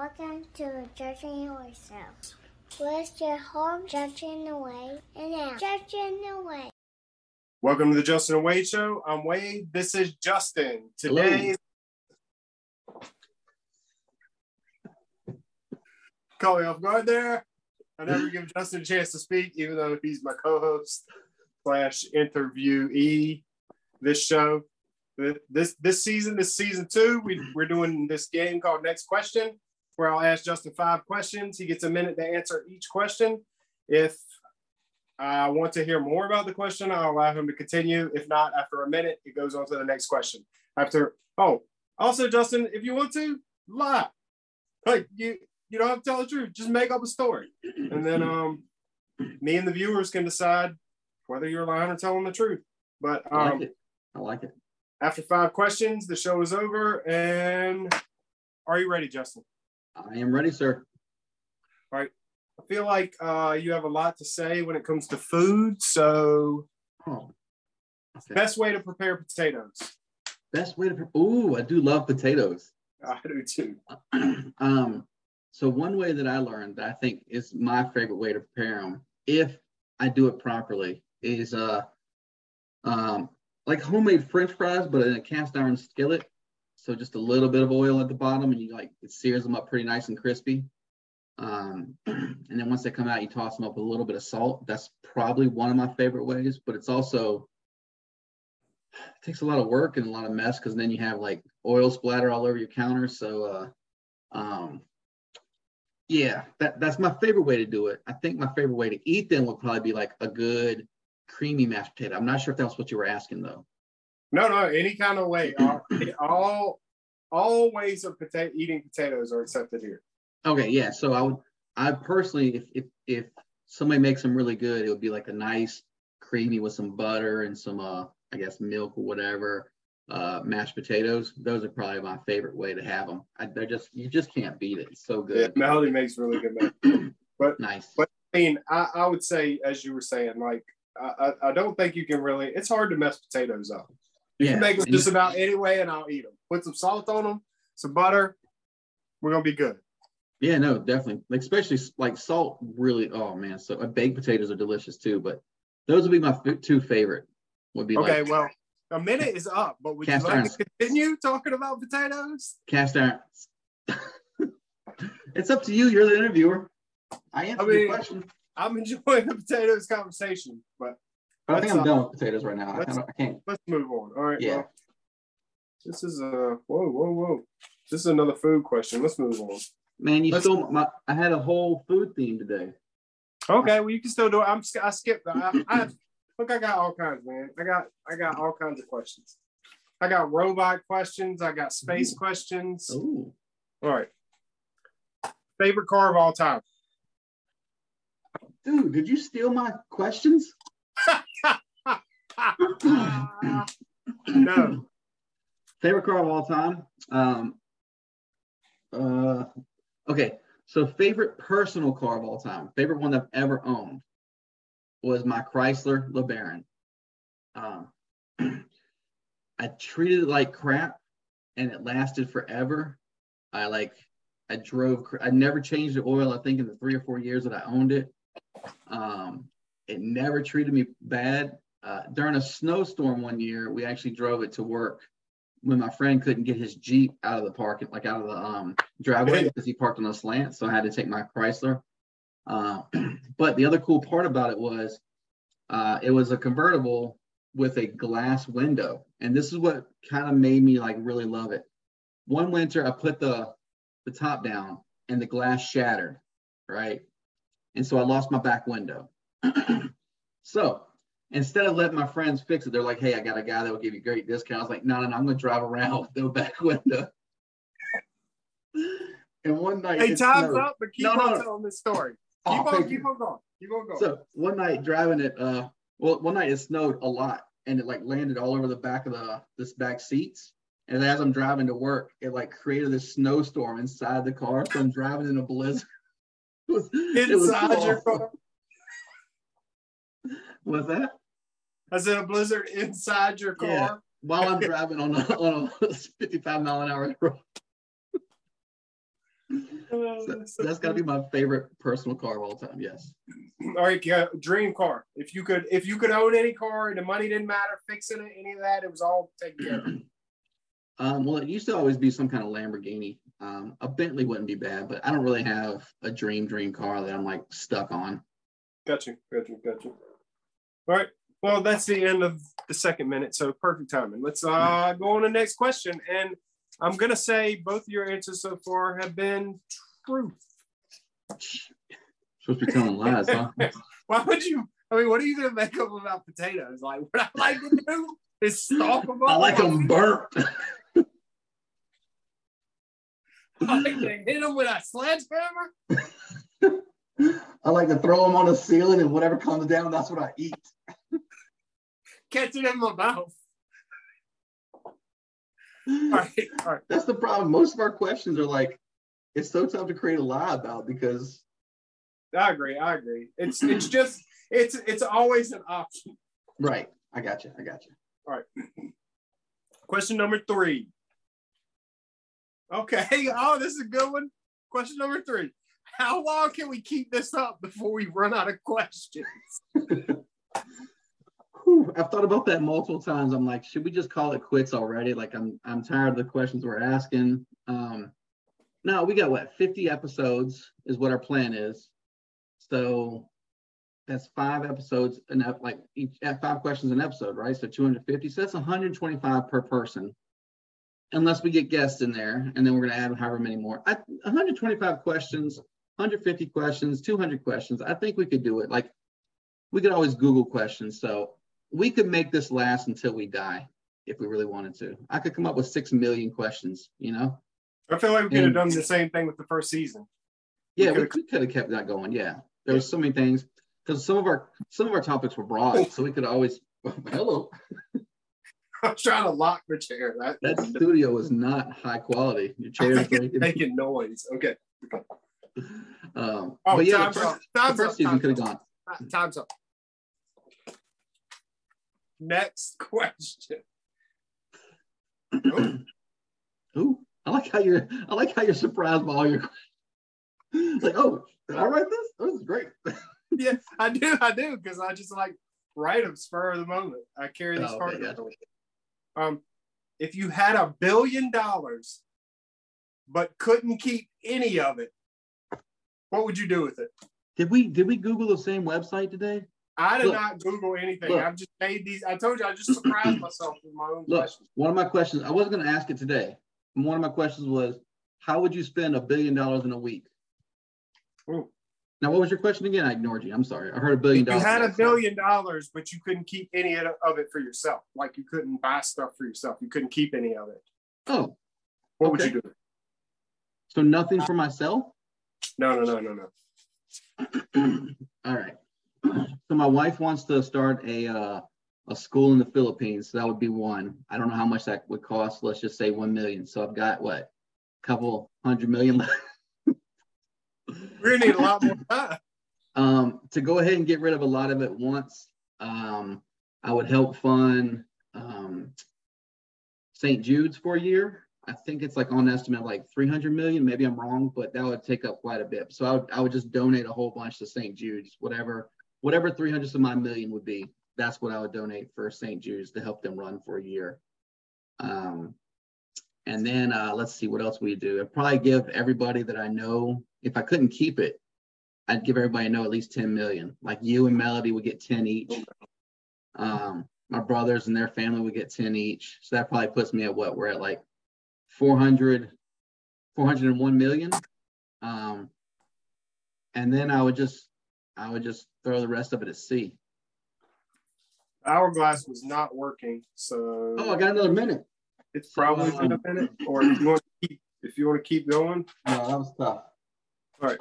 Welcome to Judging Yourself with your home Judging the Way and now Judging the Way. Welcome to the Justin and Wade Show. I'm Wade. This is Justin. Today, call me off guard there. I never give Justin a chance to speak, even though he's my co-host / interviewee. This show, this season, this season two, we're doing this game called Next Question, where I'll ask Justin 5 questions. He gets a minute to answer each question. If I want to hear more about the question, I'll allow him to continue. If not, after a minute, it goes on to the next question. Also, Justin, if you want to, lie. Like, you don't have to tell the truth. Just make up a story. And then me and the viewers can decide whether you're lying or telling the truth. But I like it. After 5 questions, the show is over. And are you ready, Justin? I am ready, sir. All right. I feel like you have a lot to say when it comes to food. So, Best way to prepare potatoes. Best way to prepare. Ooh, I do love potatoes. I do too. So one way that I learned that I think is my favorite way to prepare them, if I do it properly, is like homemade French fries, but in a cast iron skillet. So just a little bit of oil at the bottom, and it sears them up pretty nice and crispy. And then once they come out, you toss them up with a little bit of salt. That's probably one of my favorite ways, but it's also, it takes a lot of work and a lot of mess, because then you have oil splatter all over your counter. So yeah, that's my favorite way to do it. I think my favorite way to eat them would probably be a good creamy mashed potato. I'm not sure if that's what you were asking though. No, any kind of way. All ways of eating potatoes are accepted here. Okay, yeah. So I personally, if somebody makes them really good, it would be a nice creamy with some butter and some, I guess, milk or whatever, mashed potatoes. Those are probably my favorite way to have them. You just can't beat it. It's so good. Yeah, Melody makes really good mashed potatoes. But I mean, I would say, as you were saying, I don't think you can really. It's hard to mess potatoes up. You can make them just about any way, and I'll eat them. Put some salt on them, some butter. We're gonna be good. Yeah, no, definitely. Especially salt, really. Oh man, so baked potatoes are delicious too. But those would be my two favorite. Would be okay. Well, a minute is up, but would you like to continue talking about potatoes? Cast iron. It's up to you. You're the interviewer. I answered the question. I'm enjoying the potatoes conversation, but I think I'm done with potatoes right now. I can't. Let's move on. All right. Yeah. Well, this is whoa. This is another food question. Let's move on. Man, you stole my. I had a whole food theme today. Okay, well you can still do it. I skipped. I got all kinds, man. I got all kinds of questions. I got robot questions. I got space questions. Ooh. All right. Favorite car of all time. Dude, did you steal my questions? No. Favorite car of all time? Okay, so favorite personal car of all time, favorite one I've ever owned was my Chrysler LeBaron. I treated it like crap, and it lasted forever. I never changed the oil, I think, in the 3 or 4 years that I owned it. It never treated me bad. During a snowstorm one year, we actually drove it to work when my friend couldn't get his Jeep out of the parking, out of the driveway, because he parked on a slant. So I had to take my Chrysler. But the other cool part about it was it was a convertible with a glass window, and this is what kind of made me really love it. One winter, I put the top down, and the glass shattered, right? And so I lost my back window. So instead of letting my friends fix it, they're like, hey, I got a guy that will give you great discount. I was like, no, I'm going to drive around with no back window. And one night. Hey, time's up, but keep on telling this story. Keep on going. So one night driving it, one night it snowed a lot, and it landed all over the back of this back seats. And as I'm driving to work, it created this snowstorm inside the car. So I'm driving in a blizzard. Inside your car. What's that? I said a blizzard inside your car. Yeah, while I'm driving on a 55 mile an hour road. So that's gotta be my favorite personal car of all time. Yes. All right, yeah, dream car. If you could own any car, the money didn't matter, fixing it, any of that, it was all taken care of. Well, it used to always be some kind of Lamborghini. A Bentley wouldn't be bad, but I don't really have a dream car that I'm like stuck on. Gotcha. All right. Well, that's the end of the second minute, so perfect timing. Let's go on to the next question. And I'm going to say both of your answers so far have been truth. Supposed to be telling lies, huh? Why would you? I mean, what are you going to make up about potatoes? Like, what I like to do is stalk them up. I like them burnt. I like to hit them with a sledgehammer. I like to throw them on the ceiling, and whatever comes down, that's what I eat. Catch it in my mouth. All right. That's the problem. Most of our questions are like, it's so tough to create a lie about because. I agree. It's just, it's always an option. Right. I got you. All right. Question number 3. Okay. Oh, this is a good one. Question number 3. How long can we keep this up before we run out of questions? I've thought about that multiple times. I'm like, should we just call it quits already? Like, I'm tired of the questions we're asking. No, we got, what, 50 episodes is what our plan is. So that's 5 episodes, like each at 5 questions an episode, right? So 250. So that's 125 per person, unless we get guests in there, and then we're going to add however many more. 125 questions, 150 questions, 200 questions. I think we could do it. Like, we could always Google questions, so we could make this last until we die if we really wanted to. I could come up with 6 million questions, you know? I feel like we could have done the same thing with the first season. Yeah, we could have kept that going, yeah. There were so many things, because some of our topics were broad, so we could always, hello. I'm trying to lock the chair. That studio is not high quality. Your chair is making noise. Okay. But yeah, the first season could have gone. Time's up. Next question. Ooh, I like how you're surprised by all your questions. Like, oh, did I write this? Oh, this is great. Yeah, I do, because I just like write them spur of the moment. I carry this card. Okay, gotcha. If you had $1 billion but couldn't keep any of it, what would you do with it? Did we Google the same website today? I did not Google anything. I've just made these. I told you, I just surprised myself with my own questions. One of my questions, I wasn't going to ask it today. And one of my questions was, how would you spend $1 billion in a week? Ooh. Now, what was your question again? I ignored you. I'm sorry. I heard $1 billion. You had $1 billion, but you couldn't keep any of it for yourself. Like, you couldn't buy stuff for yourself. You couldn't keep any of it. Oh. What would you do? So nothing for myself? No. All right. So my wife wants to start a school in the Philippines. So that would be one. I don't know how much that would cost. Let's just say $1 million. So I've got, what, a couple $100 million left. We're gonna need a lot more time. To go ahead and get rid of a lot of it once. I would help fund St. Jude's for a year. I think it's like on estimate like 300 million. Maybe I'm wrong, but that would take up quite a bit. So I would just donate a whole bunch to St. Jude's, whatever 300 of my million would be. That's what I would donate for St. Jude's to help them run for a year. And then let's see what else we do. I'd probably give everybody that I know, if I couldn't keep it, I'd give everybody I know at least 10 million. Like, you and Melody would get 10 each. My brothers and their family would get 10 each. So that probably puts me at what? We're at like 401 million. And then I would just throw the rest of it at sea. Hourglass was not working, so. Oh, I got another minute. It's probably been a minute, or if you want to keep going. No, that was tough. All right.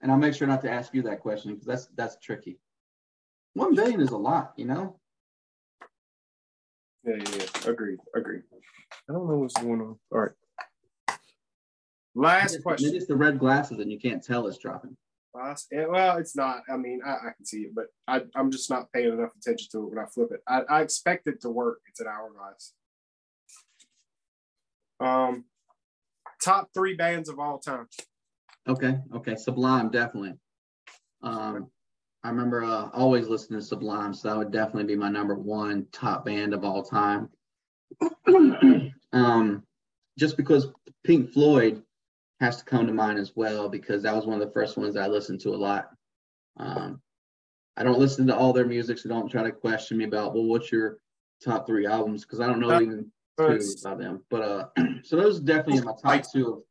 And I'll make sure not to ask you that question, because that's tricky. $1 billion is a lot, you know? Yeah. Agreed. I don't know what's going on. All right. Last question. Maybe it's the red glasses and you can't tell it's dropping. Well, it's not. I mean, I can see it, but I'm just not paying enough attention to it when I flip it. I expect it to work. It's an hourglass. top three bands of all time. Okay. Okay. Sublime, definitely. I remember always listening to Sublime, so that would definitely be my number one top band of all time. Just because Pink Floyd has to come to mind as well, because that was one of the first ones I listened to a lot. I don't listen to all their music, so don't try to question me about, well, what's your top three albums? Because I don't know even two about them. But so those are definitely my top two of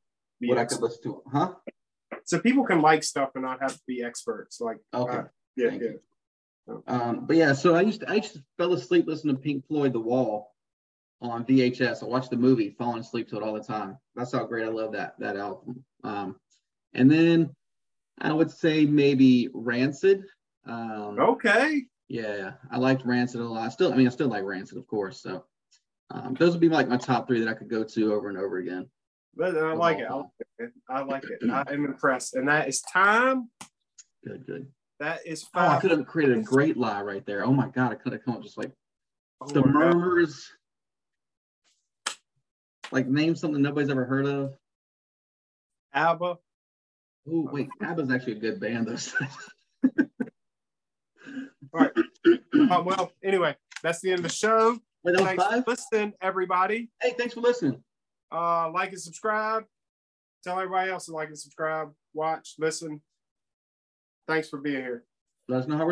what I could listen to. Huh? So people can like stuff and not have to be experts. Like, okay. Yeah. But yeah, so I used to fell asleep listening to Pink Floyd, The Wall, on VHS. I watched the movie, falling asleep to it all the time. That's how great I love that album. And then I would say maybe Rancid. Okay. Yeah, I liked Rancid a lot. I still like Rancid, of course. So those would be like my top three that I could go to over and over again. But I like it. I like it. I am impressed. And that is time. Good. That is five. Oh, I could have created a great lie right there. Oh my God, I could have come up just like the Murmurs. Like name something nobody's ever heard of. ABBA. Oh wait, ABBA's actually a good band though. All right. Well, anyway, that's the end of the show. Wait, thanks for listening, everybody. Hey, thanks for listening. Like and subscribe. Tell everybody else to like and subscribe, watch, listen. Thanks for being here. Let us know how we're doing.